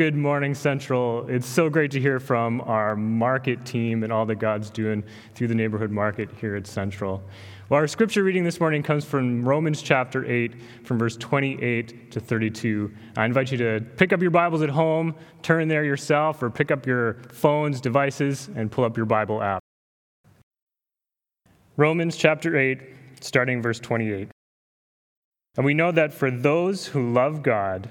Good morning, Central. It's so great to hear from our market team and all that God's doing through the neighborhood market here at Central. Well, our scripture reading this morning comes from Romans chapter 8, from verse 28 to 32. I invite you to pick up your Bibles at home, turn there yourself, or pick up your phones, devices, and pull up your Bible app. Romans chapter 8, starting verse 28. And we know that for those who love God,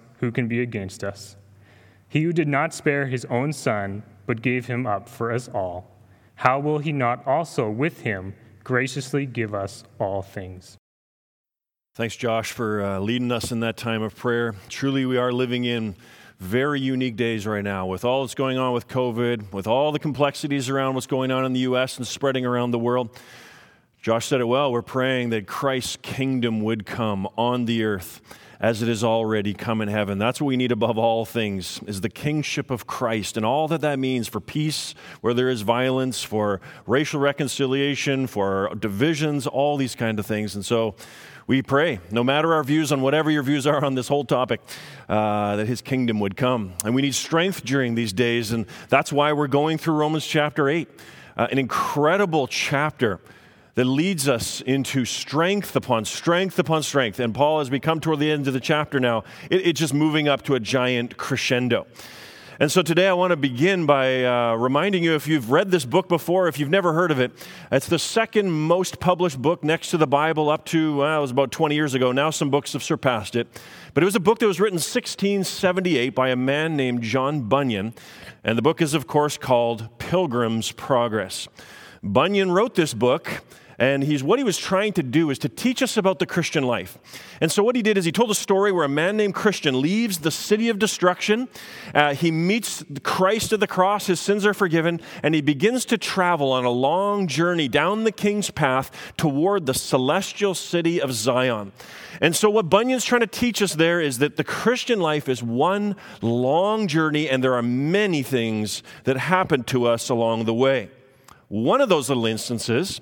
who can be against us? He who did not spare his own Son, but gave him up for us all, how will he not also with him graciously give us all things? Thanks, Josh, for leading us in that time of prayer. Truly, we are living in very unique days right now with all that's going on with COVID, with all the complexities around what's going on in the U.S. and spreading around the world. Josh said it well. We're praying that Christ's kingdom would come on the earth as it is already come in heaven. That's what we need above all things, is the kingship of Christ and all that that means for peace, where there is violence, for racial reconciliation, for divisions, all these kind of things. And so we pray, no matter our views on whatever your views are on this whole topic, that his kingdom would come. And we need strength during these days, and that's why we're going through Romans chapter 8, an incredible chapter that leads us into strength upon strength upon strength. And Paul, as we come toward the end of the chapter now, it's just moving up to a giant crescendo. And so today I want to begin by reminding you, if you've read this book before, if you've never heard of it, it's the second most published book next to the Bible up to, it was about 20 years ago. Now some books have surpassed it. But it was a book that was written in 1678 by a man named John Bunyan. And the book is, of course, called Pilgrim's Progress. Bunyan wrote this book, and what he was trying to do is to teach us about the Christian life. And so what he did is he told a story where a man named Christian leaves the city of destruction. He meets Christ at the cross. His sins are forgiven. And he begins to travel on a long journey down the king's path toward the celestial city of Zion. And so what Bunyan's trying to teach us there is that the Christian life is one long journey, and there are many things that happen to us along the way. One of those little instances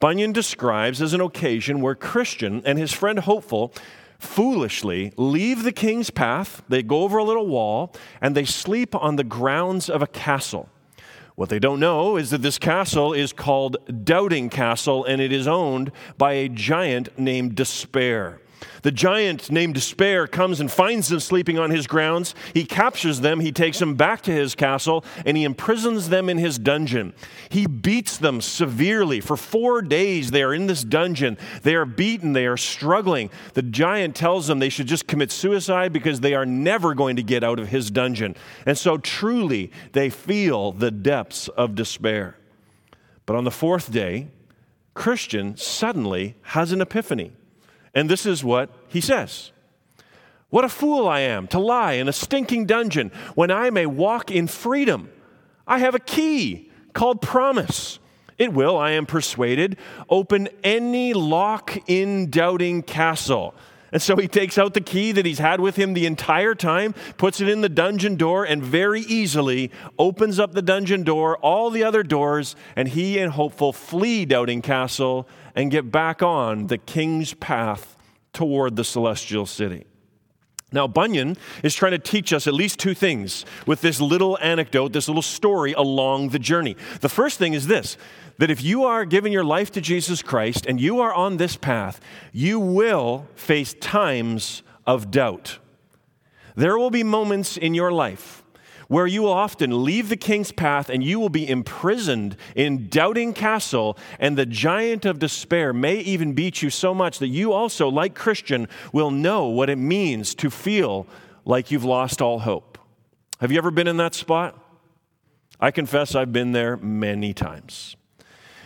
Bunyan describes as an occasion where Christian and his friend Hopeful foolishly leave the king's path. They go over a little wall, and they sleep on the grounds of a castle. What they don't know is that this castle is called Doubting Castle, and it is owned by a giant named Despair. The giant named Despair comes and finds them sleeping on his grounds. He captures them, he takes them back to his castle, and he imprisons them in his dungeon. He beats them severely. For 4 days they are in this dungeon. They are beaten, they are struggling. The giant tells them they should just commit suicide because they are never going to get out of his dungeon. And so truly they feel the depths of despair. But on the 4th day, Christian suddenly has an epiphany. And this is what he says. What a fool I am to lie in a stinking dungeon when I may walk in freedom. I have a key called promise. It will, I am persuaded, open any lock in Doubting Castle. And so he takes out the key that he's had with him the entire time, puts it in the dungeon door, and very easily opens up the dungeon door, all the other doors, and he and Hopeful flee Doubting Castle and get back on the king's path toward the celestial city. Now, Bunyan is trying to teach us at least two things with this little anecdote, this little story along the journey. The first thing is this, that if you are giving your life to Jesus Christ and you are on this path, you will face times of doubt. There will be moments in your life where you will often leave the king's path and you will be imprisoned in Doubting Castle, and the giant of despair may even beat you so much that you also, like Christian, will know what it means to feel like you've lost all hope. Have you ever been in that spot? I confess I've been there many times.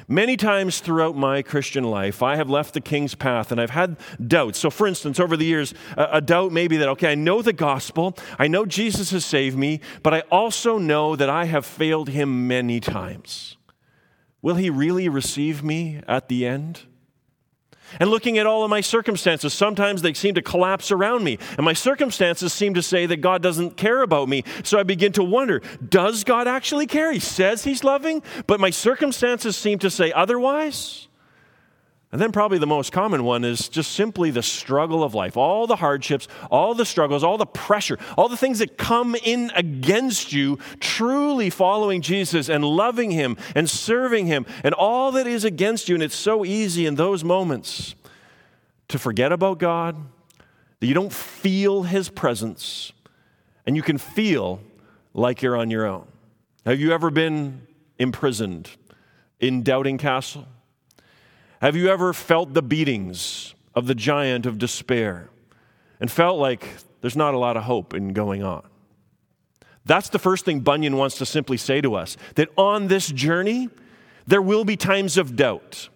Many times throughout my Christian life, I have left the King's path and I've had doubts. So for instance, over the years, a doubt may be that, okay, I know the gospel, I know Jesus has saved me, but I also know that I have failed him many times. Will he really receive me at the end? And looking at all of my circumstances, sometimes they seem to collapse around me. And my circumstances seem to say that God doesn't care about me. So I begin to wonder, does God actually care? He says he's loving, but my circumstances seem to say otherwise. And then probably the most common one is just simply the struggle of life. All the hardships, all the struggles, all the pressure, all the things that come in against you, truly following Jesus and loving him and serving him and all that is against you. And it's so easy in those moments to forget about God, that you don't feel his presence, and you can feel like you're on your own. Have you ever been imprisoned in Doubting Castle? Have you ever felt the beatings of the giant of despair and felt like there's not a lot of hope in going on? That's the first thing Bunyan wants to simply say to us, that on this journey, there will be times of doubt.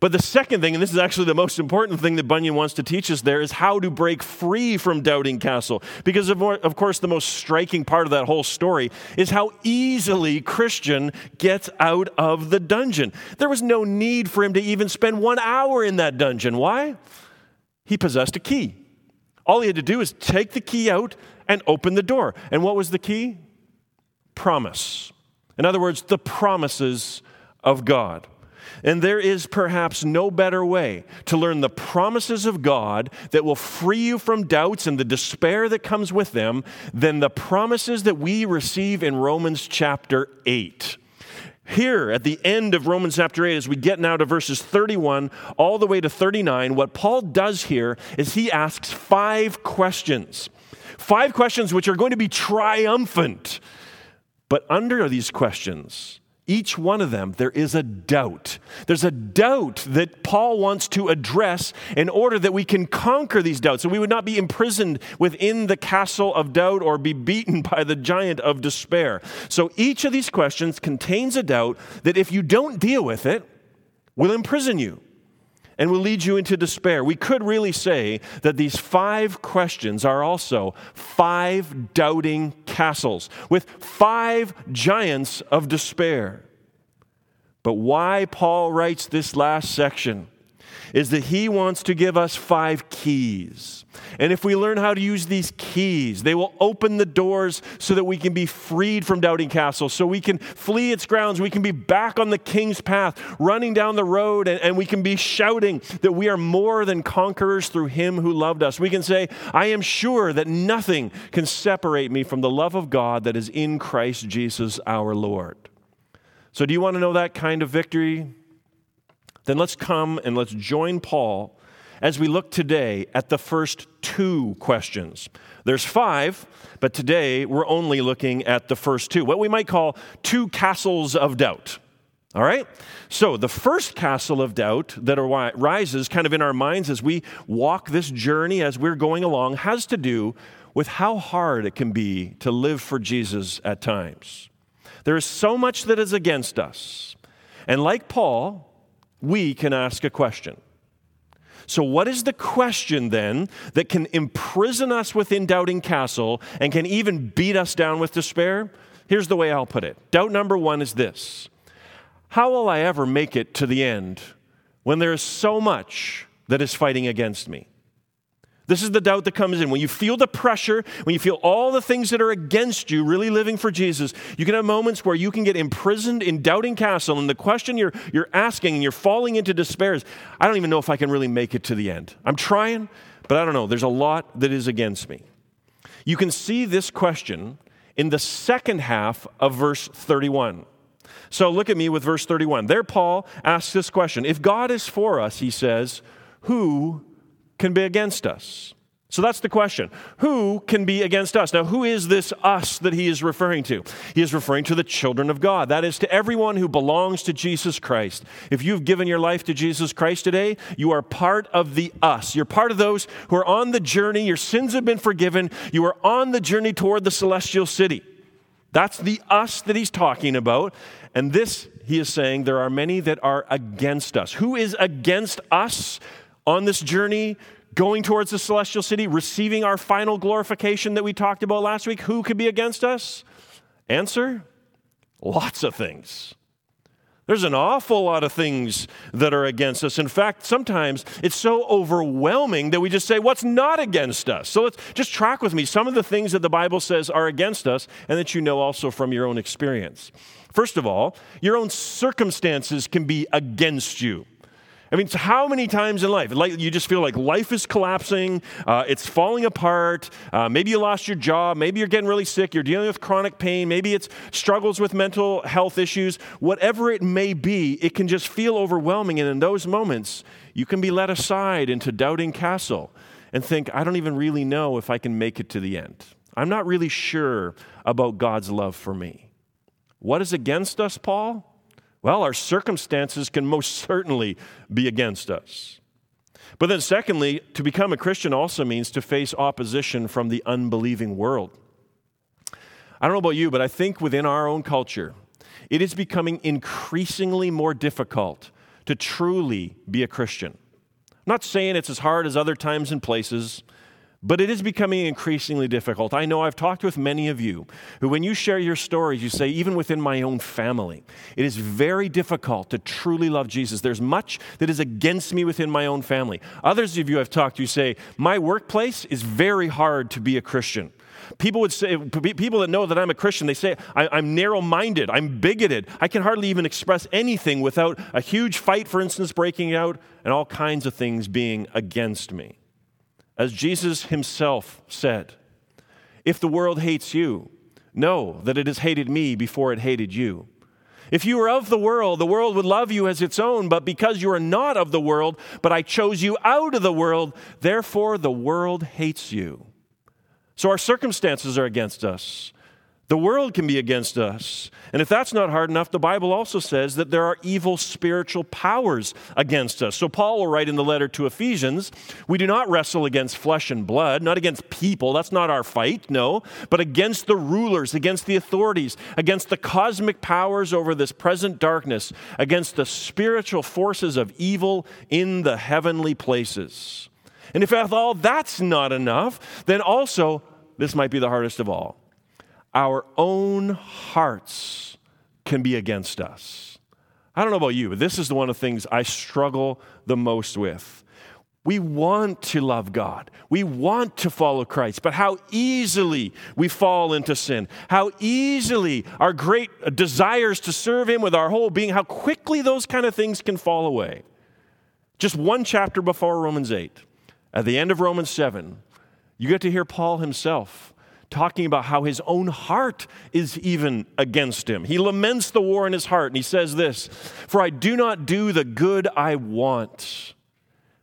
But the second thing, and this is actually the most important thing that Bunyan wants to teach us there, is how to break free from Doubting Castle. Because, of course, the most striking part of that whole story is how easily Christian gets out of the dungeon. There was no need for him to even spend 1 hour in that dungeon. Why? He possessed a key. All he had to do is take the key out and open the door. And what was the key? Promise. In other words, the promises of God. And there is perhaps no better way to learn the promises of God that will free you from doubts and the despair that comes with them than the promises that we receive in Romans chapter 8. Here at the end of Romans chapter 8, as we get now to verses 31 all the way to 39, what Paul does here is he asks 5 questions. 5 questions which are going to be triumphant. But under these questions, each one of them, there is a doubt. There's a doubt that Paul wants to address in order that we can conquer these doubts, so we would not be imprisoned within the castle of doubt or be beaten by the giant of despair. So each of these questions contains a doubt that if you don't deal with it, will imprison you and will lead you into despair. We could really say that these 5 questions are also 5 doubting castles with 5 giants of despair. But why Paul writes this last section is that he wants to give us 5 keys. And if we learn how to use these keys, they will open the doors so that we can be freed from Doubting Castle, so we can flee its grounds, we can be back on the King's path, running down the road, and we can be shouting that we are more than conquerors through him who loved us. We can say, I am sure that nothing can separate me from the love of God that is in Christ Jesus our Lord. So do you want to know that kind of victory? Then let's come and let's join Paul as we look today at the first 2 questions. There's 5, but today we're only looking at the first 2, what we might call 2 castles of doubt. All right? So the first castle of doubt that rises kind of in our minds as we walk this journey as we're going along has to do with how hard it can be to live for Jesus at times. There is so much that is against us. And like Paul, we can ask a question. So what is the question then that can imprison us within Doubting Castle and can even beat us down with despair? Here's the way I'll put it. Doubt number 1 is this: how will I ever make it to the end when there is so much that is fighting against me? This is the doubt that comes in. When you feel the pressure, when you feel all the things that are against you really living for Jesus, you can have moments where you can get imprisoned in Doubting Castle, and the question you're asking and you're falling into despair is, I don't even know if I can really make it to the end. I'm trying, but I don't know. There's a lot that is against me. You can see this question in the second half of verse 31. So look at me with verse 31. There Paul asks this question. If God is for us, he says, who can be against us? So that's the question. Who can be against us? Now, who is this us that he is referring to? He is referring to the children of God. That is, to everyone who belongs to Jesus Christ. If you've given your life to Jesus Christ today, you are part of the us. You're part of those who are on the journey. Your sins have been forgiven. You are on the journey toward the Celestial City. That's the us that he's talking about. And this, he is saying, there are many that are against us. Who is against us on this journey, going towards the celestial city, receiving our final glorification that we talked about last week? Who could be against us? Answer, lots of things. There's an awful lot of things that are against us. In fact, sometimes it's so overwhelming that we just say, what's not against us? So let's just track with me some of the things that the Bible says are against us and that you know also from your own experience. First of all, your own circumstances can be against you. I mean, so how many times in life, like, you just feel like life is collapsing, it's falling apart, maybe you lost your job, maybe you're getting really sick, you're dealing with chronic pain, maybe it's struggles with mental health issues, whatever it may be, it can just feel overwhelming, and in those moments, you can be led aside into Doubting Castle and think, I don't even really know if I can make it to the end. I'm not really sure about God's love for me. What is against us, Paul? Well, our circumstances can most certainly be against us. But then secondly, to become a Christian also means to face opposition from the unbelieving world. I don't know about you, but I think within our own culture, it is becoming increasingly more difficult to truly be a Christian. I'm not saying it's as hard as other times and places, but it is becoming increasingly difficult. I know I've talked with many of you who, when you share your stories, you say, even within my own family, it is very difficult to truly love Jesus. There's much that is against me within my own family. Others of you I've talked to, you say, my workplace is very hard to be a Christian. People would say, people that know that I'm a Christian, they say, I'm narrow-minded, I'm bigoted. I can hardly even express anything without a huge fight, for instance, breaking out, and all kinds of things being against me. As Jesus himself said, if the world hates you, know that it has hated me before it hated you. If you were of the world would love you as its own, but because you are not of the world, but I chose you out of the world, therefore the world hates you. So our circumstances are against us. The world can be against us. And if that's not hard enough, the Bible also says that there are evil spiritual powers against us. So Paul will write in the letter to Ephesians, we do not wrestle against flesh and blood, not against people. That's not our fight, no, but against the rulers, against the authorities, against the cosmic powers over this present darkness, against the spiritual forces of evil in the heavenly places. And if all that's not enough, then also, this might be the hardest of all, our own hearts can be against us. I don't know about you, but this is one of the things I struggle the most with. We want to love God. We want to follow Christ, but how easily we fall into sin, how easily our great desires to serve Him with our whole being, how quickly those kind of things can fall away. Just one chapter before Romans 8, at the end of Romans 7, you get to hear Paul himself talking about how his own heart is even against him. He laments the war in his heart, and he says this, "For I do not do the good I want,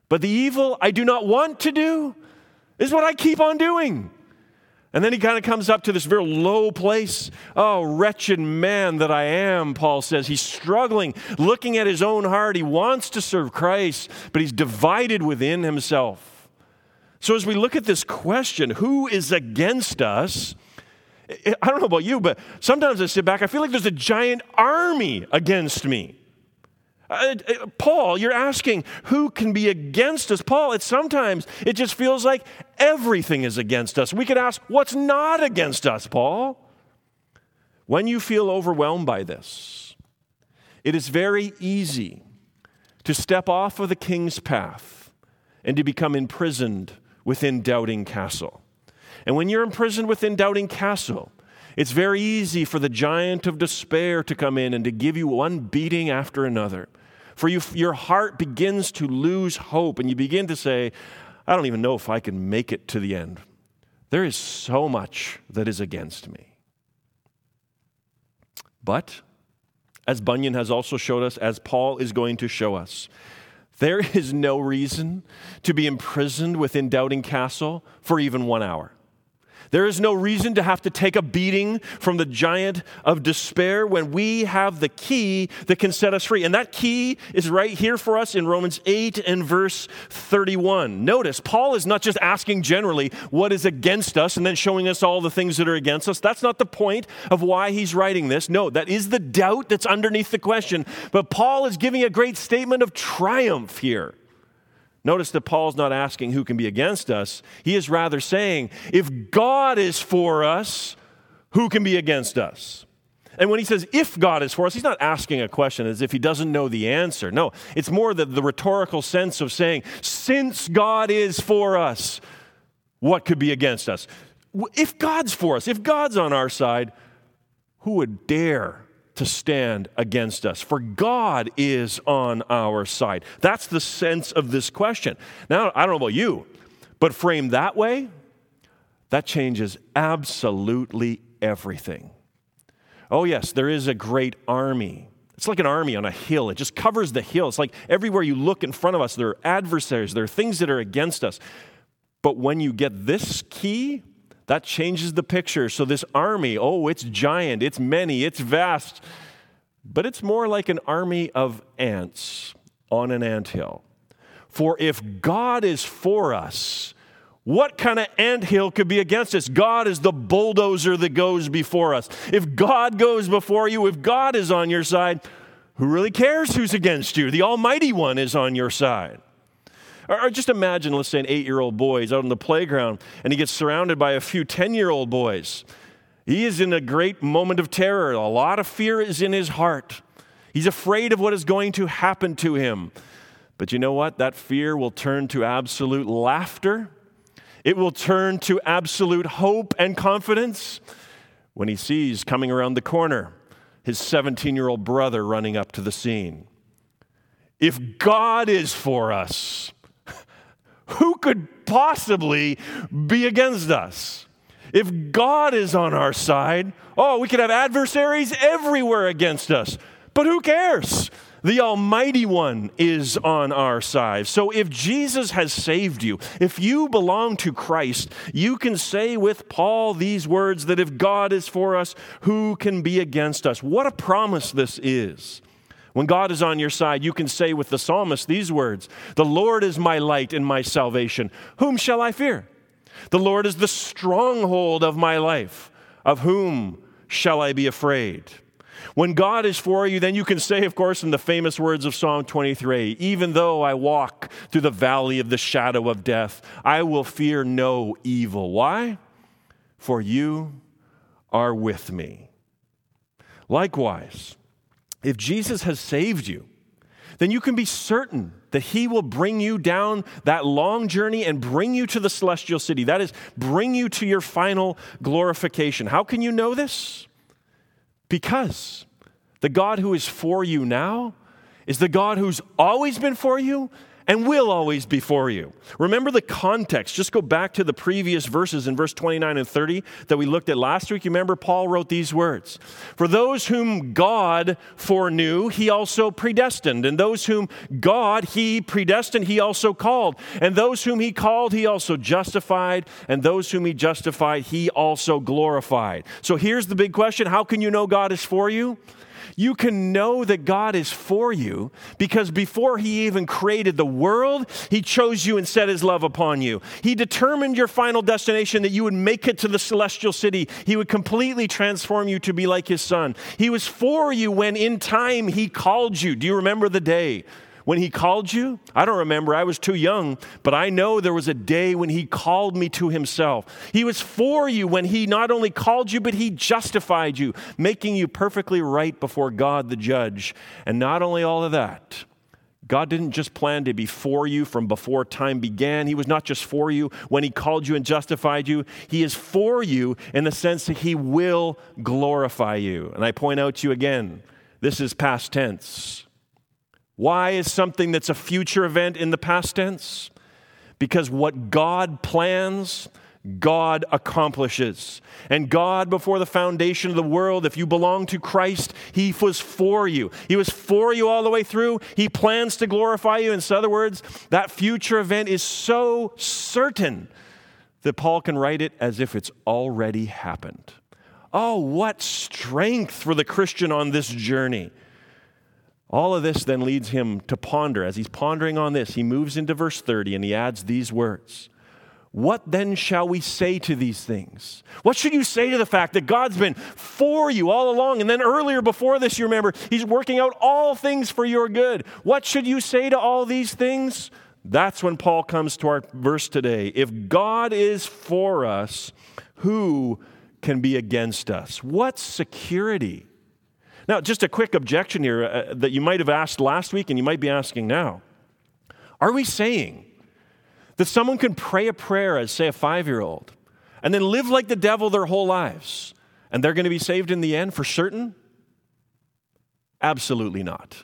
but the evil I do not want to do is what I keep on doing." And then he kind of comes up to this very low place. Oh, wretched man that I am, Paul says. He's struggling, looking at his own heart. He wants to serve Christ, but he's divided within himself. So as we look at this question, who is against us, I don't know about you, but sometimes I sit back, I feel like there's a giant army against me. Paul, you're asking who can be against us? Paul, sometimes it just feels like everything is against us. We could ask, what's not against us, Paul? When you feel overwhelmed by this, it is very easy to step off of the king's path and to become imprisoned within Doubting Castle. And when you're imprisoned within Doubting Castle, it's very easy for the giant of despair to come in and to give you one beating after another. For you, your heart begins to lose hope, and you begin to say, I don't even know if I can make it to the end. There is so much that is against me. But, as Bunyan has also showed us, as Paul is going to show us, there is no reason to be imprisoned within Doubting Castle for even 1 hour. There is no reason to have to take a beating from the giant of despair when we have the key that can set us free. And that key is right here for us in Romans 8 and verse 31. Notice, Paul is not just asking generally what is against us and then showing us all the things that are against us. That's not the point of why he's writing this. No, that is the doubt that's underneath the question. But Paul is giving a great statement of triumph here. Notice that Paul's not asking who can be against us. He is rather saying, if God is for us, who can be against us? And when he says, if God is for us, he's not asking a question as if he doesn't know the answer. No, it's more the rhetorical sense of saying, since God is for us, what could be against us? If God's for us, if God's on our side, who would dare to stand against us? For God is on our side. That's the sense of this question. Now, I don't know about you, but framed that way, that changes absolutely everything. Oh yes, there is a great army. It's like an army on a hill. It just covers the hill. It's like everywhere you look in front of us, there are adversaries, there are things that are against us. But when you get this key, that changes the picture. So this army, oh, it's giant, it's many, it's vast, but it's more like an army of ants on an anthill. For if God is for us, what kind of anthill could be against us? God is the bulldozer that goes before us. If God goes before you, if God is on your side, who really cares who's against you? The Almighty One is on your side. Or just imagine, let's say, an 8-year-old boy is out on the playground and he gets surrounded by a few 10-year-old boys. He is in a great moment of terror. A lot of fear is in his heart. He's afraid of what is going to happen to him. But you know what? That fear will turn to absolute laughter. It will turn to absolute hope and confidence when he sees coming around the corner his 17-year-old brother running up to the scene. If God is for us, who could possibly be against us? If God is on our side, oh, we could have adversaries everywhere against us. But who cares? The Almighty One is on our side. So if Jesus has saved you, if you belong to Christ, you can say with Paul these words that if God is for us, who can be against us? What a promise this is. When God is on your side, you can say with the psalmist these words, "The Lord is my light and my salvation. Whom shall I fear? The Lord is the stronghold of my life. Of whom shall I be afraid?" When God is for you, then you can say, of course, in the famous words of Psalm 23, "Even though I walk through the valley of the shadow of death, I will fear no evil." Why? For you are with me. Likewise, if Jesus has saved you, then you can be certain that he will bring you down that long journey and bring you to the celestial city. That is, bring you to your final glorification. How can you know this? Because the God who is for you now is the God who's always been for you and will always be for you. Remember the context. Just go back to the previous verses in verse 29 and 30 that we looked at last week. You remember Paul wrote these words, "For those whom God foreknew, he also predestined. And those whom God, he predestined, he also called. And those whom he called, he also justified. And those whom he justified, he also glorified." So here's the big question. How can you know God is for you? You can know that God is for you because before he even created the world, he chose you and set his love upon you. He determined your final destination, that you would make it to the celestial city. He would completely transform you to be like his son. He was for you when in time he called you. Do you remember the day when he called you? I don't remember. I was too young, but I know there was a day when he called me to himself. He was for you when he not only called you, but he justified you, making you perfectly right before God the judge. And not only all of that, God didn't just plan to be for you from before time began. He was not just for you when he called you and justified you. He is for you in the sense that he will glorify you. And I point out to you again, this is past tense. Why is something that's a future event in the past tense? Because what God plans, God accomplishes. And God, before the foundation of the world, if you belong to Christ, he was for you. He was for you all the way through. He plans to glorify you. In other words, that future event is so certain that Paul can write it as if it's already happened. Oh, what strength for the Christian on this journey. All of this then leads him to ponder. As he's pondering on this, he moves into verse 30 and he adds these words. What then shall we say to these things? What should you say to the fact that God's been for you all along? And then earlier before this, you remember, he's working out all things for your good. What should you say to all these things? That's when Paul comes to our verse today. If God is for us, who can be against us? What security? Now, just a quick objection here that you might have asked last week and you might be asking now. Are we saying that someone can pray a prayer as, say, a 5-year-old, and then live like the devil their whole lives, and they're going to be saved in the end for certain? Absolutely not.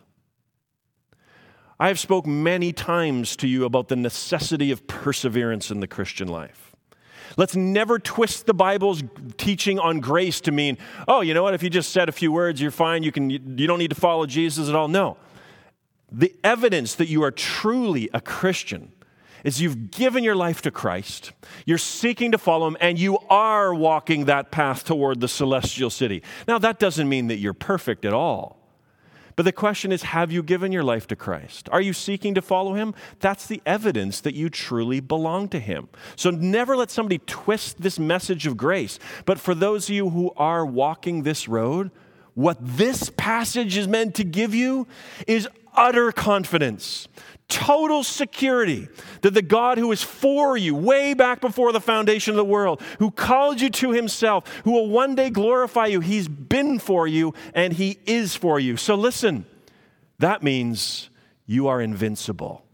I have spoke many times to you about the necessity of perseverance in the Christian life. Let's never twist the Bible's teaching on grace to mean, oh, you know what, if you just said a few words, you're fine, you don't need to follow Jesus at all. No. The evidence that you are truly a Christian is you've given your life to Christ, you're seeking to follow him, and you are walking that path toward the celestial city. Now, that doesn't mean that you're perfect at all. But the question is, have you given your life to Christ? Are you seeking to follow him? That's the evidence that you truly belong to him. So never let somebody twist this message of grace. But for those of you who are walking this road, what this passage is meant to give you is utter confidence, total security that the God who is for you way back before the foundation of the world, who called you to himself, who will one day glorify you, he's been for you and he is for you. So listen, that means you are invincible.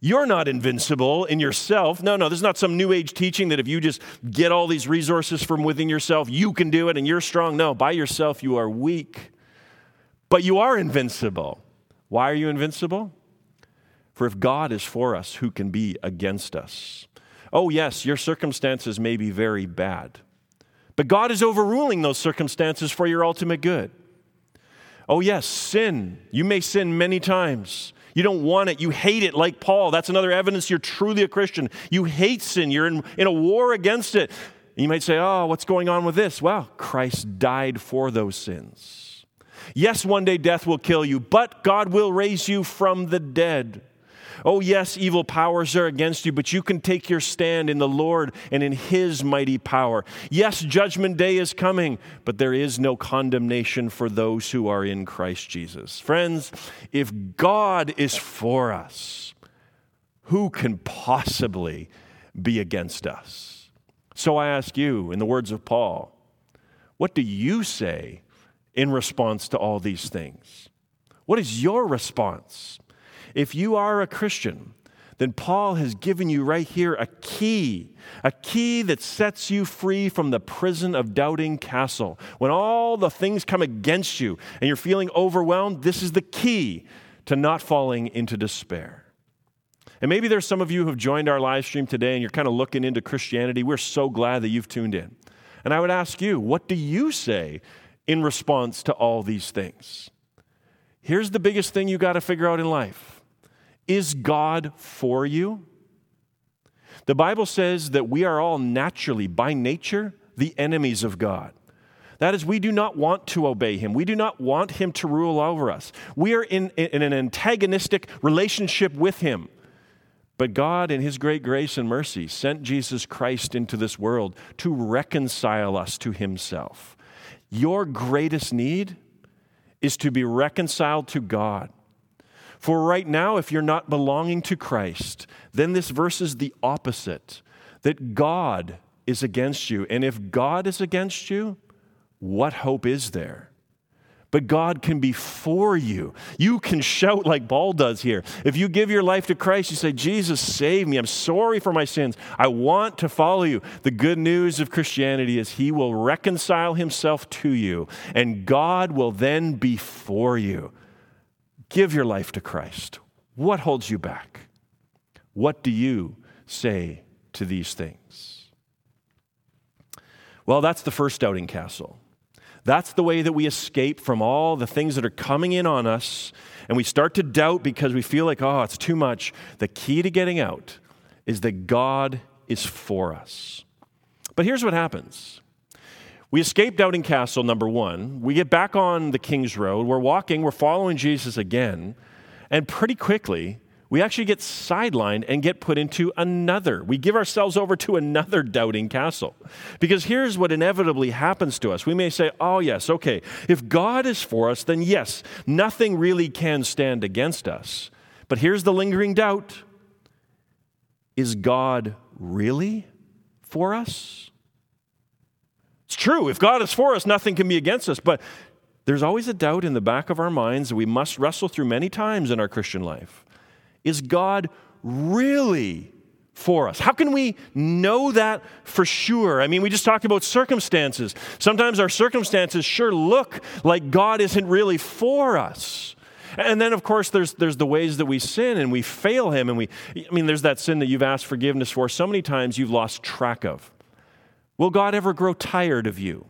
You're not invincible in yourself. No, there's not some new age teaching that if you just get all these resources from within yourself, you can do it and you're strong. No, by yourself you are weak, but you are invincible. Why are you invincible? For if God is for us, who can be against us? Oh yes, your circumstances may be very bad, but God is overruling those circumstances for your ultimate good. Oh yes, sin. You may sin many times. You don't want it. You hate it like Paul. That's another evidence you're truly a Christian. You hate sin. You're in a war against it. And you might say, oh, what's going on with this? Well, Christ died for those sins. Yes, one day death will kill you, but God will raise you from the dead. Oh, yes, evil powers are against you, but you can take your stand in the Lord and in his mighty power. Yes, judgment day is coming, but there is no condemnation for those who are in Christ Jesus. Friends, if God is for us, who can possibly be against us? So I ask you, in the words of Paul, what do you say in response to all these things? What is your response? If you are a Christian, then Paul has given you right here a key that sets you free from the prison of Doubting Castle. When all the things come against you and you're feeling overwhelmed, this is the key to not falling into despair. And maybe there's some of you who have joined our live stream today and you're kind of looking into Christianity. We're so glad that you've tuned in. And I would ask you, what do you say in response to all these things? Here's the biggest thing you got to figure out in life. Is God for you? The Bible says that we are all naturally, by nature, the enemies of God. That is, we do not want to obey him. We do not want him to rule over us. We are in an antagonistic relationship with him. But God, in his great grace and mercy, sent Jesus Christ into this world to reconcile us to himself. Your greatest need is to be reconciled to God. For right now, if you're not belonging to Christ, then this verse is the opposite, that God is against you. And if God is against you, what hope is there? But God can be for you. You can shout like Paul does here. If you give your life to Christ, you say, Jesus, save me. I'm sorry for my sins. I want to follow you. The good news of Christianity is he will reconcile himself to you, and God will then be for you. Give your life to Christ. What holds you back? What do you say to these things? Well, that's the first Doubting Castle. That's the way that we escape from all the things that are coming in on us, and we start to doubt because we feel like, oh, it's too much. The key to getting out is that God is for us. But here's what happens. We escape Doubting Castle, number one. We get back on the King's Road. We're walking. We're following Jesus again. And pretty quickly, we actually get sidelined and get put into another. We give ourselves over to another doubting castle. Because here's what inevitably happens to us. We may say, oh yes, okay, if God is for us, then yes, nothing really can stand against us. But here's the lingering doubt. Is God really for us? It's true, if God is for us, nothing can be against us. But there's always a doubt in the back of our minds that we must wrestle through many times in our Christian life. Is God really for us? How can we know that for sure? I mean, we just talked about circumstances. Sometimes our circumstances sure look like God isn't really for us. And then, of course, there's the ways that we sin and we fail him. And there's that sin that you've asked forgiveness for so many times you've lost track of. Will God ever grow tired of you?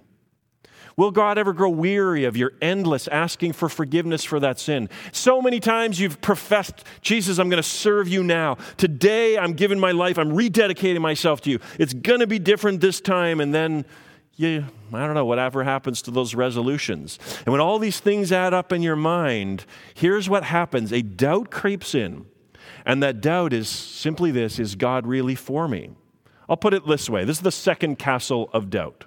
Will God ever grow weary of your endless asking for forgiveness for that sin? So many times you've professed, Jesus, I'm going to serve you now. Today I'm giving my life. I'm rededicating myself to you. It's going to be different this time. And then, I don't know, whatever happens to those resolutions. And when all these things add up in your mind, here's what happens. A doubt creeps in. And that doubt is simply this, is God really for me? I'll put it this way. This is the second castle of doubt.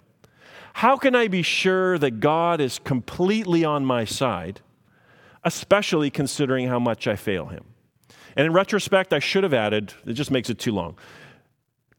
How can I be sure that God is completely on my side, especially considering how much I fail him? And in retrospect, I should have added, it just makes it too long,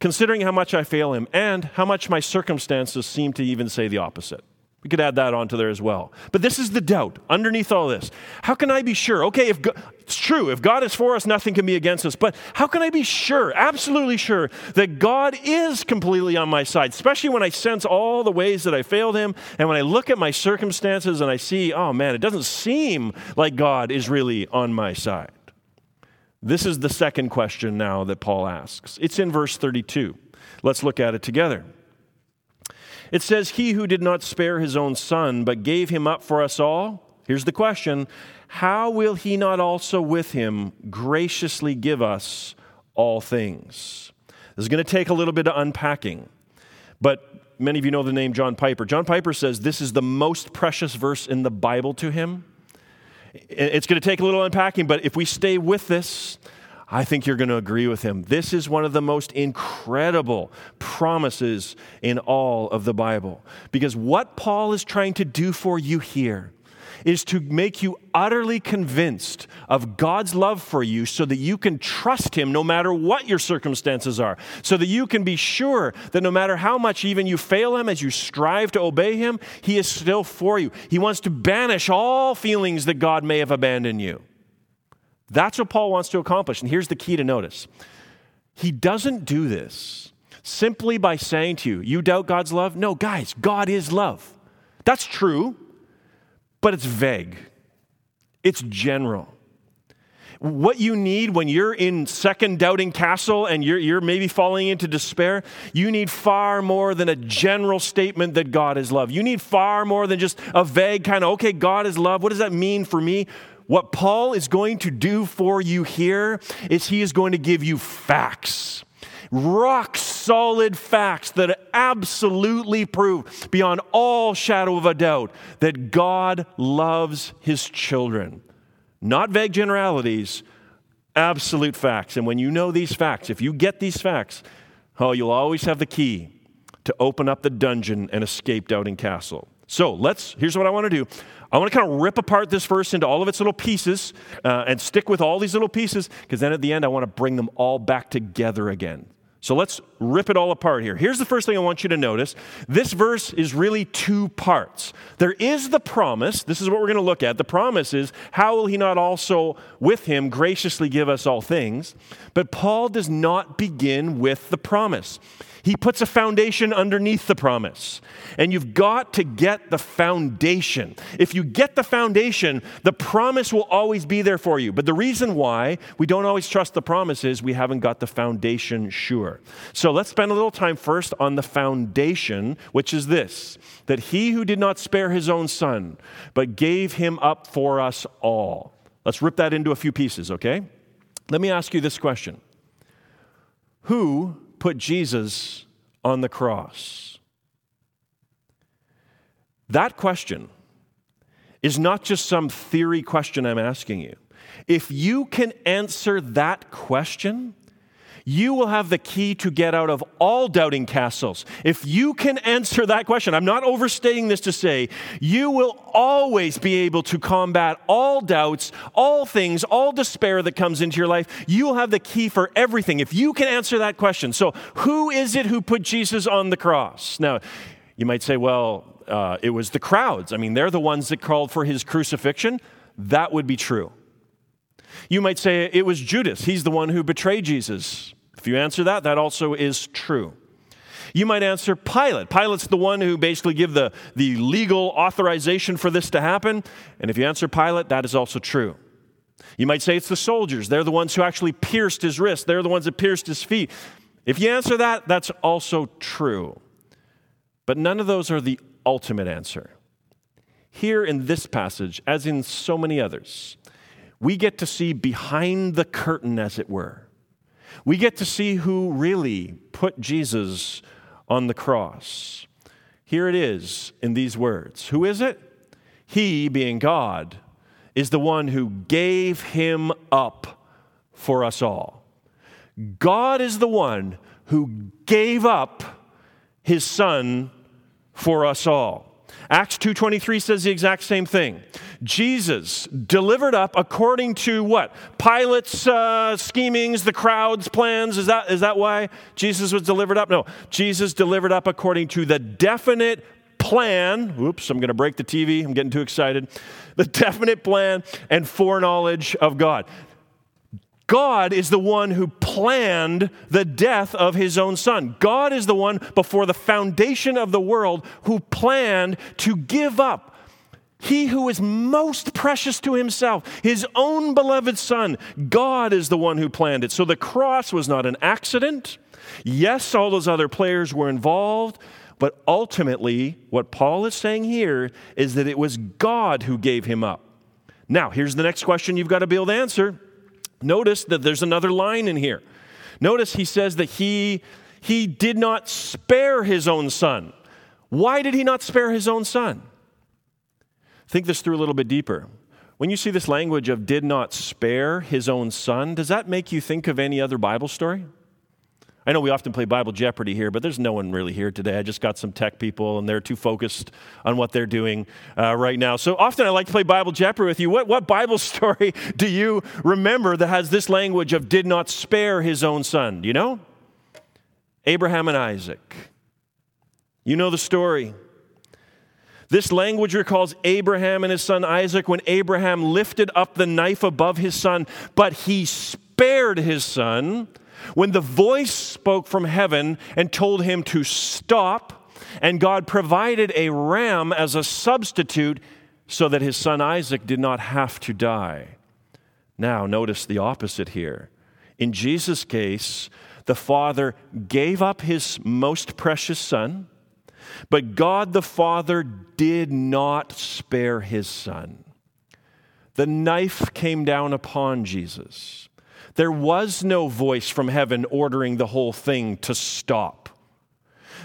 considering how much I fail him and how much my circumstances seem to even say the opposite. We could add that onto there as well. But this is the doubt underneath all this. How can I be sure? Okay, if God, it's true. If God is for us, nothing can be against us. But how can I be sure, absolutely sure, that God is completely on my side, especially when I sense all the ways that I failed him and when I look at my circumstances and I see, oh man, it doesn't seem like God is really on my side. This is the second question now that Paul asks. It's in verse 32. Let's look at it together. It says, he who did not spare his own son, but gave him up for us all. Here's the question. How will he not also with him graciously give us all things? This is going to take a little bit of unpacking, but many of you know the name John Piper. John Piper says this is the most precious verse in the Bible to him. It's going to take a little unpacking, but if we stay with this, I think you're going to agree with him. This is one of the most incredible promises in all of the Bible. Because what Paul is trying to do for you here is to make you utterly convinced of God's love for you so that you can trust him no matter what your circumstances are, so that you can be sure that no matter how much even you fail him as you strive to obey him, he is still for you. He wants to banish all feelings that God may have abandoned you. That's what Paul wants to accomplish. And here's the key to notice. He doesn't do this simply by saying to you, you doubt God's love? No, guys, God is love. That's true, but it's vague. It's general. What you need when you're in second doubting castle and you're maybe falling into despair, you need far more than a general statement that God is love. You need far more than just a vague kind of, okay, God is love. What does that mean for me? What Paul is going to do for you here is he is going to give you facts, rock solid facts that absolutely prove beyond all shadow of a doubt that God loves his children. Not vague generalities, absolute facts. And when you know these facts, if you get these facts, you'll always have the key to open up the dungeon and escape Doubting Castle. So here's what I want to do. I want to kind of rip apart this verse into all of its little pieces and stick with all these little pieces because then at the end I want to bring them all back together again. So let's rip it all apart here. Here's the first thing I want you to notice. This verse is really two parts. There is the promise. This is what we're going to look at. The promise is, how will he not also with him graciously give us all things? But Paul does not begin with the promise. He puts a foundation underneath the promise. And you've got to get the foundation. If you get the foundation, the promise will always be there for you. But the reason why we don't always trust the promise is we haven't got the foundation sure. So let's spend a little time first on the foundation, which is this, that he who did not spare his own son, but gave him up for us all. Let's rip that into a few pieces, okay? Let me ask you this question. Who put Jesus on the cross? That question is not just some theory question I'm asking you. If you can answer that question, you will have the key to get out of all doubting castles. If you can answer that question, I'm not overstating this to say, you will always be able to combat all doubts, all things, all despair that comes into your life. You will have the key for everything if you can answer that question. So who is it who put Jesus on the cross? Now, you might say, it was the crowds. I mean, they're the ones that called for his crucifixion. That would be true. You might say it was Judas. He's the one who betrayed Jesus. If you answer that, that also is true. You might answer Pilate. Pilate's the one who basically gave the legal authorization for this to happen. And if you answer Pilate, that is also true. You might say it's the soldiers. They're the ones who actually pierced his wrist. They're the ones that pierced his feet. If you answer that, that's also true. But none of those are the ultimate answer. Here in this passage, as in so many others, we get to see behind the curtain, as it were. We get to see who really put Jesus on the cross. Here it is in these words. Who is it? He, being God, is the one who gave him up for us all. God is the one who gave up his Son for us all. Acts 2:23 says the exact same thing. Jesus delivered up according to what? Pilate's schemings, the crowd's plans. Is that why Jesus was delivered up? No, Jesus delivered up according to the definite plan. Oops, I'm going to break the TV. I'm getting too excited. The definite plan and foreknowledge of God. God is the one who planned the death of his own Son. God is the one before the foundation of the world who planned to give up. He who is most precious to himself, his own beloved Son, God is the one who planned it. So the cross was not an accident. Yes, all those other players were involved, but ultimately what Paul is saying here is that it was God who gave him up. Now, here's the next question you've got to be able to answer. Notice that there's another line in here. Notice he says that he did not spare his own Son. Why did he not spare his own Son? Think this through a little bit deeper. When you see this language of did not spare his own Son, does that make you think of any other Bible story? I know we often play Bible Jeopardy here, but there's no one really here today. I just got some tech people, and they're too focused on what they're doing right now. So often I like to play Bible Jeopardy with you. What Bible story do you remember that has this language of did not spare his own Son? Do you know? Abraham and Isaac. You know the story. This language recalls Abraham and his son Isaac when Abraham lifted up the knife above his son, but he spared his son when the voice spoke from heaven and told him to stop, and God provided a ram as a substitute so that his son Isaac did not have to die. Now, notice the opposite here. In Jesus' case, the Father gave up his most precious Son, but God the Father did not spare his Son. The knife came down upon Jesus. There was no voice from heaven ordering the whole thing to stop.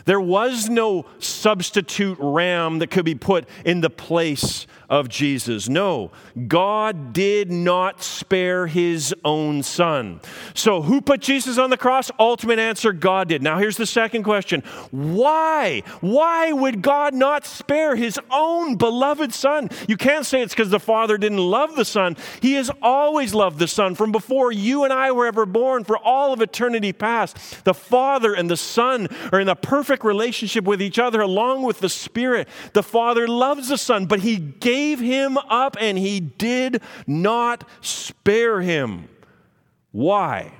There was no substitute ram that could be put in the place of Jesus. No, God did not spare his own Son. So who put Jesus on the cross? Ultimate answer, God did. Now here's the second question. Why? Why would God not spare his own beloved Son? You can't say it's because the Father didn't love the Son. He has always loved the Son from before you and I were ever born, for all of eternity past. The Father and the Son are in a perfect relationship with each other along with the Spirit. The Father loves the Son, but he gave him up, and he did not spare him. Why?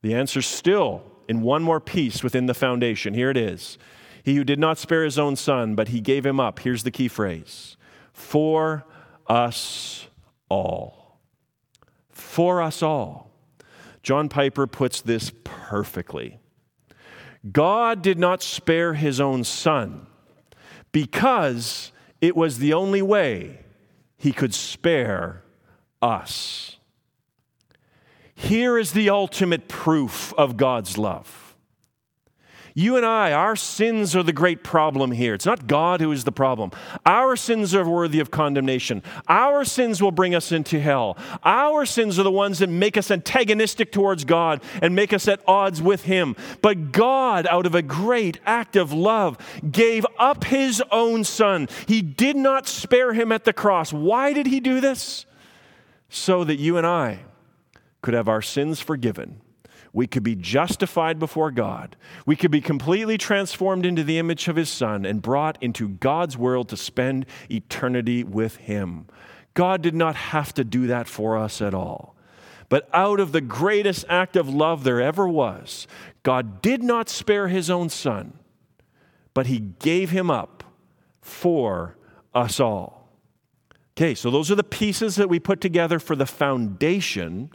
The answer's still in one more piece within the foundation. Here it is. He who did not spare his own Son, but he gave him up. Here's the key phrase. For us all. For us all. John Piper puts this perfectly. God did not spare his own Son because it was the only way he could spare us. Here is the ultimate proof of God's love. You and I, our sins are the great problem here. It's not God who is the problem. Our sins are worthy of condemnation. Our sins will bring us into hell. Our sins are the ones that make us antagonistic towards God and make us at odds with Him. But God, out of a great act of love, gave up His own Son. He did not spare Him at the cross. Why did He do this? So that you and I could have our sins forgiven. We could be justified before God. We could be completely transformed into the image of His Son and brought into God's world to spend eternity with Him. God did not have to do that for us at all. But out of the greatest act of love there ever was, God did not spare His own Son, but He gave Him up for us all. Okay, so those are the pieces that we put together for the foundation.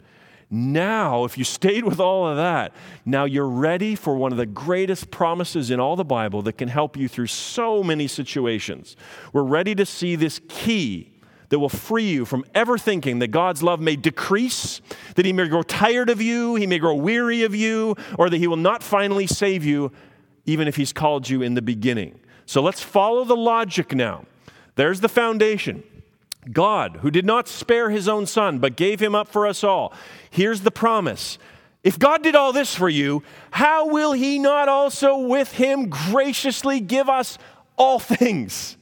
Now, if you stayed with all of that, now you're ready for one of the greatest promises in all the Bible that can help you through so many situations. We're ready to see this key that will free you from ever thinking that God's love may decrease, that He may grow tired of you, He may grow weary of you, or that He will not finally save you, even if He's called you in the beginning. So let's follow the logic now. There's the foundation. God, who did not spare His own Son, but gave Him up for us all. Here's the promise. If God did all this for you, how will He not also with Him graciously give us all things?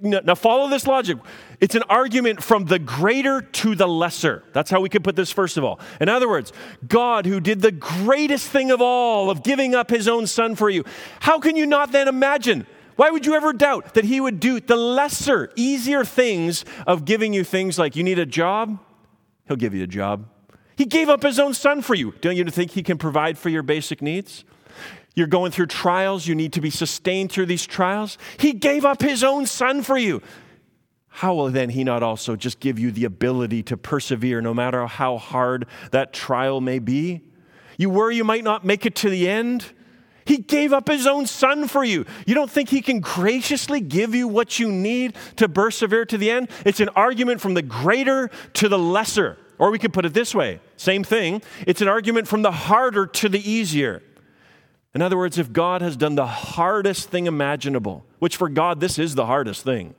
Now follow this logic. It's an argument from the greater to the lesser. That's how we could put this, first of all. In other words, God, who did the greatest thing of all, of giving up His own Son for you, how can you not then imagine? Why would you ever doubt that He would do the lesser, easier things of giving you things like you need a job? He'll give you a job. He gave up His own Son for you. Don't you think He can provide for your basic needs? You're going through trials. You need to be sustained through these trials. He gave up His own Son for you. How will then He not also just give you the ability to persevere no matter how hard that trial may be? You worry you might not make it to the end? He gave up His own Son for you. You don't think He can graciously give you what you need to persevere to the end? It's an argument from the greater to the lesser. Or we could put it this way, same thing. It's an argument from the harder to the easier. In other words, if God has done the hardest thing imaginable, which for God, this is the hardest thing,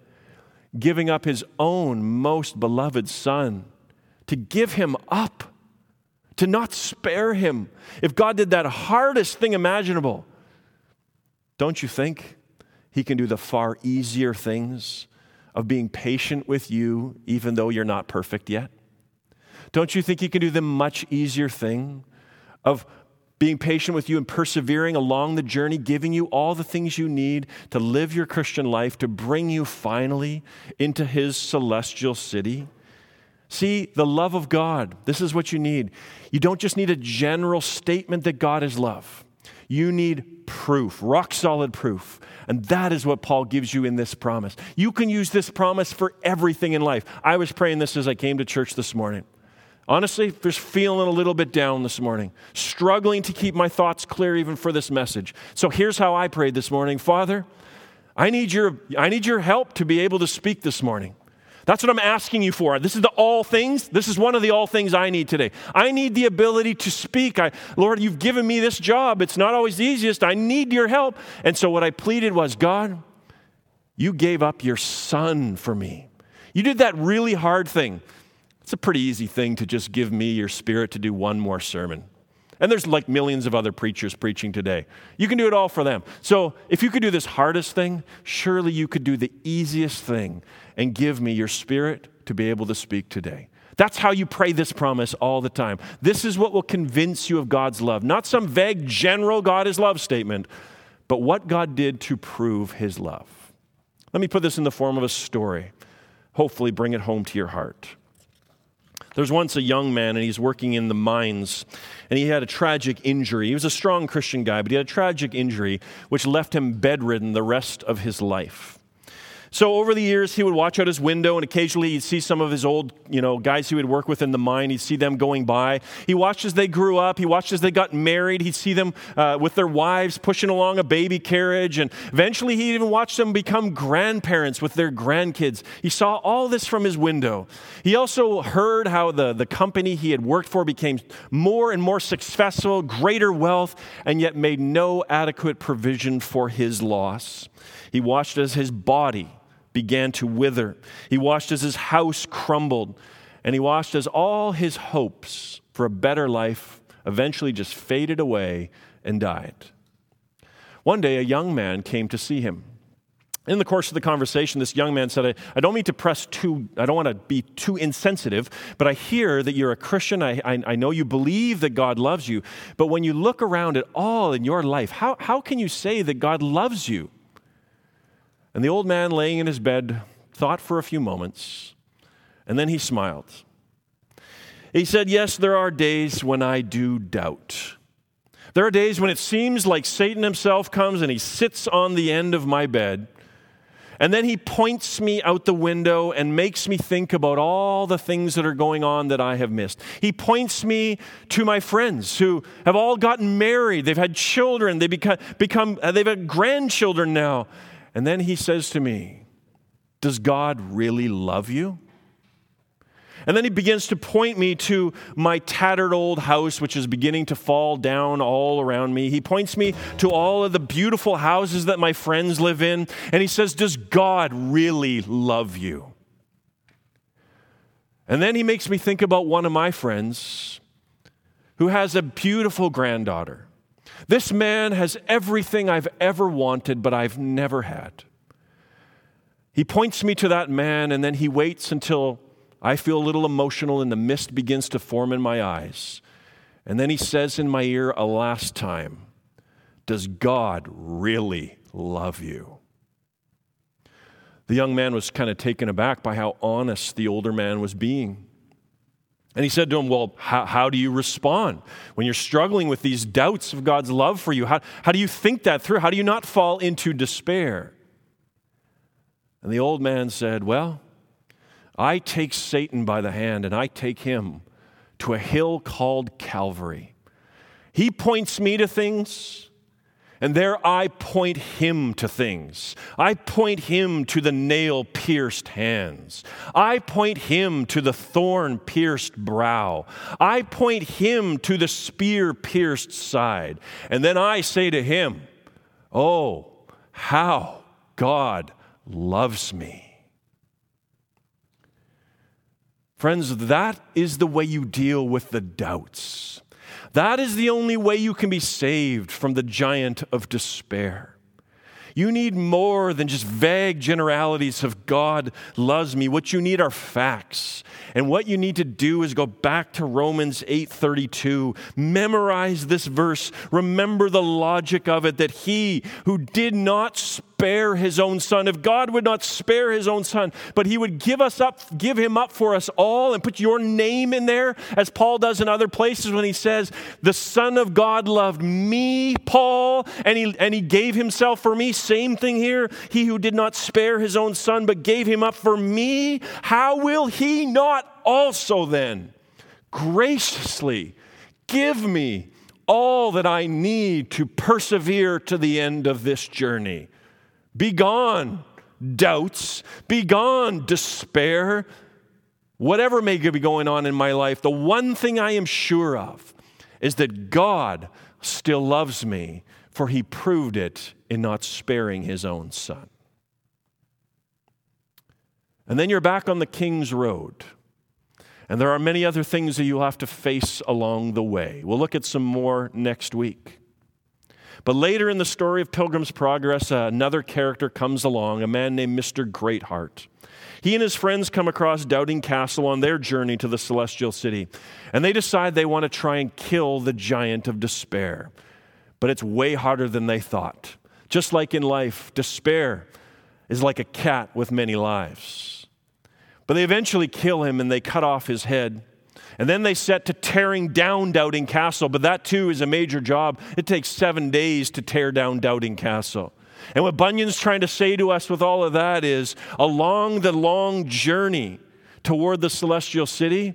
giving up His own most beloved Son, to give Him up, to not spare Him. If God did that hardest thing imaginable, don't you think He can do the far easier things of being patient with you, even though you're not perfect yet? Don't you think He can do the much easier thing of being patient with you and persevering along the journey, giving you all the things you need to live your Christian life, to bring you finally into His celestial city? See, the love of God, this is what you need. You don't just need a general statement that God is love. You need proof, rock-solid proof. And that is what Paul gives you in this promise. You can use this promise for everything in life. I was praying this as I came to church this morning. Honestly, just feeling a little bit down this morning, struggling to keep my thoughts clear even for this message. So here's how I prayed this morning. Father, I need your help to be able to speak this morning. That's what I'm asking you for. This is the all things. This is one of the all things I need today. I need the ability to speak. Lord, you've given me this job. It's not always the easiest. I need your help. And so what I pleaded was, God, you gave up your Son for me. You did that really hard thing. It's a pretty easy thing to just give me your Spirit to do one more sermon. And there's like millions of other preachers preaching today. You can do it all for them. So if you could do this hardest thing, surely you could do the easiest thing and give me your Spirit to be able to speak today. That's how you pray this promise all the time. This is what will convince you of God's love. Not some vague general God is love statement, but what God did to prove His love. Let me put this in the form of a story. Hopefully bring it home to your heart. There's once a young man, and he's working in the mines, and he had a tragic injury. He was a strong Christian guy, but he had a tragic injury, which left him bedridden the rest of his life. So over the years, he would watch out his window, and occasionally he'd see some of his old, guys he would work with in the mine. He'd see them going by. He watched as they grew up. He watched as they got married. He'd see them with their wives pushing along a baby carriage, and eventually he even watched them become grandparents with their grandkids. He saw all this from his window. He also heard how the company he had worked for became more and more successful, greater wealth, and yet made no adequate provision for his loss. He watched as his body began to wither. He watched as his house crumbled, and he watched as all his hopes for a better life eventually just faded away and died. One day, a young man came to see him. In the course of the conversation, this young man said, I don't mean to I don't want to be too insensitive, but I hear that you're a Christian. I know you believe that God loves you, but when you look around at all in your life, how can you say that God loves you? And the old man laying in his bed thought for a few moments, and then he smiled. He said, yes, there are days when I do doubt. There are days when it seems like Satan himself comes and he sits on the end of my bed, and then he points me out the window and makes me think about all the things that are going on that I have missed. He points me to my friends who have all gotten married. They've had children. They've had grandchildren now. And then he says to me, does God really love you? And then he begins to point me to my tattered old house, which is beginning to fall down all around me. He points me to all of the beautiful houses that my friends live in. And he says, does God really love you? And then he makes me think about one of my friends who has a beautiful granddaughter. This man has everything I've ever wanted, but I've never had. He points me to that man, and then he waits until I feel a little emotional and the mist begins to form in my eyes. And then he says in my ear a last time, does God really love you? The young man was kind of taken aback by how honest the older man was being. And he said to him, well, how do you respond when you're struggling with these doubts of God's love for you? How do you think that through? How do you not fall into despair? And the old man said, well, I take Satan by the hand and I take him to a hill called Calvary. He points me to things, and there I point him to things. I point him to the nail-pierced hands. I point him to the thorn-pierced brow. I point him to the spear-pierced side. And then I say to him, oh, how God loves me. Friends, that is the way you deal with the doubts. That is the only way you can be saved from the giant of despair. You need more than just vague generalities of God loves me. What you need are facts. And what you need to do is go back to Romans 8:32. Memorize this verse. Remember the logic of it, that he who did not spare his own son, if God would not spare his own son, but he would give him up for us all, and put your name in there, as Paul does in other places when he says, the Son of God loved me, Paul, and he gave himself for me. Same thing here. He who did not spare his own son, but gave him up for me, how will he not also then graciously give me all that I need to persevere to the end of this journey? Be gone, doubts. Be gone, despair. Whatever may be going on in my life, the one thing I am sure of is that God still loves me, for he proved it in not sparing his own son. And then you're back on the King's Road. And there are many other things that you'll have to face along the way. We'll look at some more next week. But later in the story of Pilgrim's Progress, another character comes along, a man named Mr. Greatheart. He and his friends come across Doubting Castle on their journey to the Celestial City, and they decide they want to try and kill the giant of despair. But it's way harder than they thought. Just like in life, despair is like a cat with many lives. But they eventually kill him, and they cut off his head. And then they set to tearing down Doubting Castle, but that too is a major job. It takes 7 days to tear down Doubting Castle. And what Bunyan's trying to say to us with all of that is, along the long journey toward the celestial city,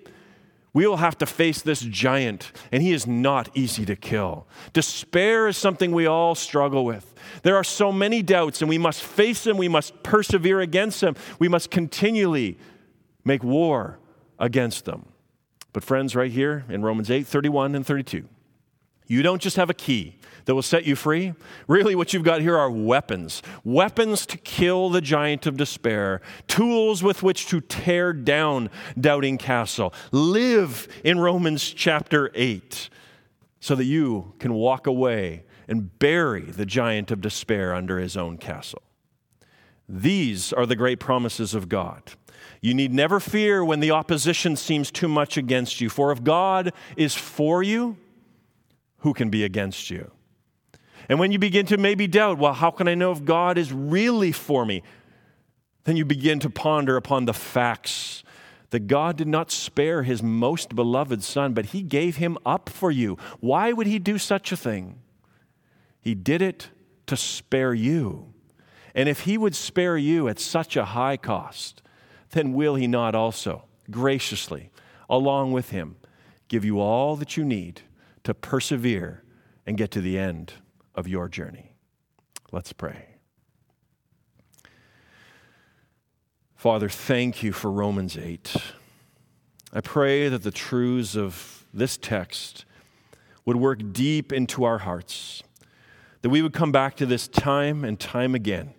we will have to face this giant, and he is not easy to kill. Despair is something we all struggle with. There are so many doubts, and we must face them. We must persevere against them. We must continually make war against them. But friends, right here in Romans 8, 31 and 32, you don't just have a key that will set you free. Really, what you've got here are weapons. Weapons to kill the giant of despair. Tools with which to tear down Doubting Castle. Live in Romans chapter 8 so that you can walk away and bury the giant of despair under his own castle. These are the great promises of God. You need never fear when the opposition seems too much against you. For if God is for you, who can be against you? And when you begin to maybe doubt, well, how can I know if God is really for me? Then you begin to ponder upon the facts that God did not spare his most beloved son, but he gave him up for you. Why would he do such a thing? He did it to spare you. And if he would spare you at such a high cost, then will he not also graciously, along with him, give you all that you need to persevere and get to the end of your journey? Let's pray. Father, thank you for Romans 8. I pray that the truths of this text would work deep into our hearts, that we would come back to this time and time again.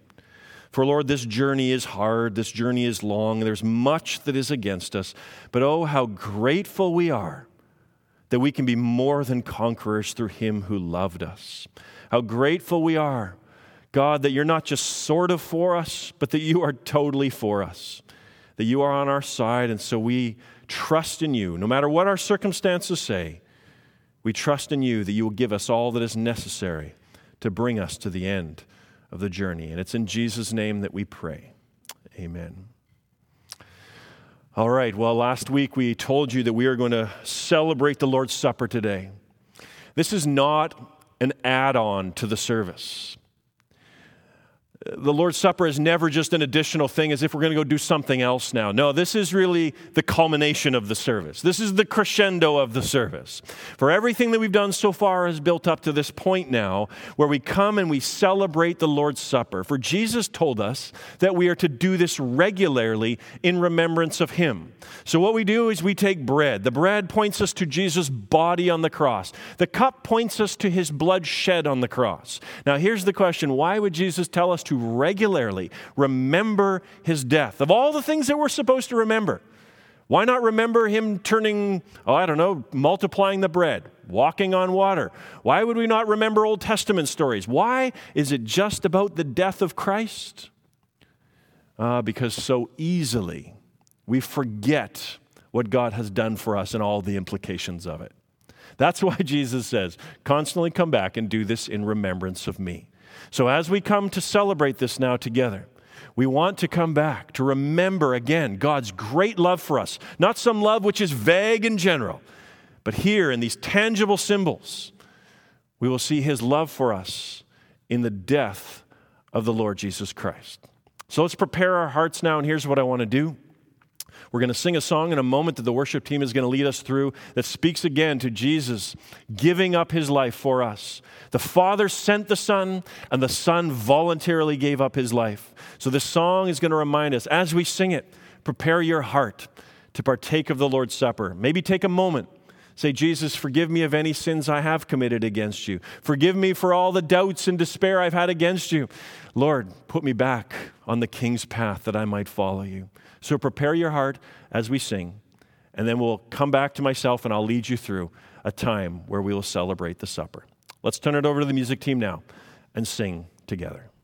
For Lord, this journey is hard, this journey is long, and there's much that is against us, but oh, how grateful we are that we can be more than conquerors through him who loved us. How grateful we are, God, that you're not just sort of for us, but that you are totally for us, that you are on our side, and so we trust in you. No matter what our circumstances say, we trust in you that you will give us all that is necessary to bring us to the end of the journey. And it's in Jesus' name that we pray. Amen. All right, well, last week we told you that we are going to celebrate the Lord's Supper today. This is not an add-on to the service. The Lord's Supper is never just an additional thing as if we're going to go do something else now. No, this is really the culmination of the service. This is the crescendo of the service. For everything that we've done so far is built up to this point now where we come and we celebrate the Lord's Supper. For Jesus told us that we are to do this regularly in remembrance of him. So what we do is we take bread. The bread points us to Jesus' body on the cross. The cup points us to his blood shed on the cross. Now here's the question. Why would Jesus tell us to regularly remember his death? Of all the things that we're supposed to remember, why not remember him turning, multiplying the bread, walking on water? Why would we not remember Old Testament stories? Why is it just about the death of Christ? Because so easily we forget what God has done for us and all the implications of it. That's why Jesus says, constantly come back and do this in remembrance of me. So as we come to celebrate this now together, we want to come back to remember again God's great love for us, not some love which is vague and general, but here in these tangible symbols, we will see his love for us in the death of the Lord Jesus Christ. So let's prepare our hearts now, and here's what I want to do. We're going to sing a song in a moment that the worship team is going to lead us through that speaks again to Jesus giving up his life for us. The Father sent the Son, and the Son voluntarily gave up his life. So this song is going to remind us, as we sing it, prepare your heart to partake of the Lord's Supper. Maybe take a moment. Say, Jesus, forgive me of any sins I have committed against you. Forgive me for all the doubts and despair I've had against you. Lord, put me back on the King's path that I might follow you. So prepare your heart as we sing, and then we'll come back to myself and I'll lead you through a time where we will celebrate the supper. Let's turn it over to the music team now and sing together.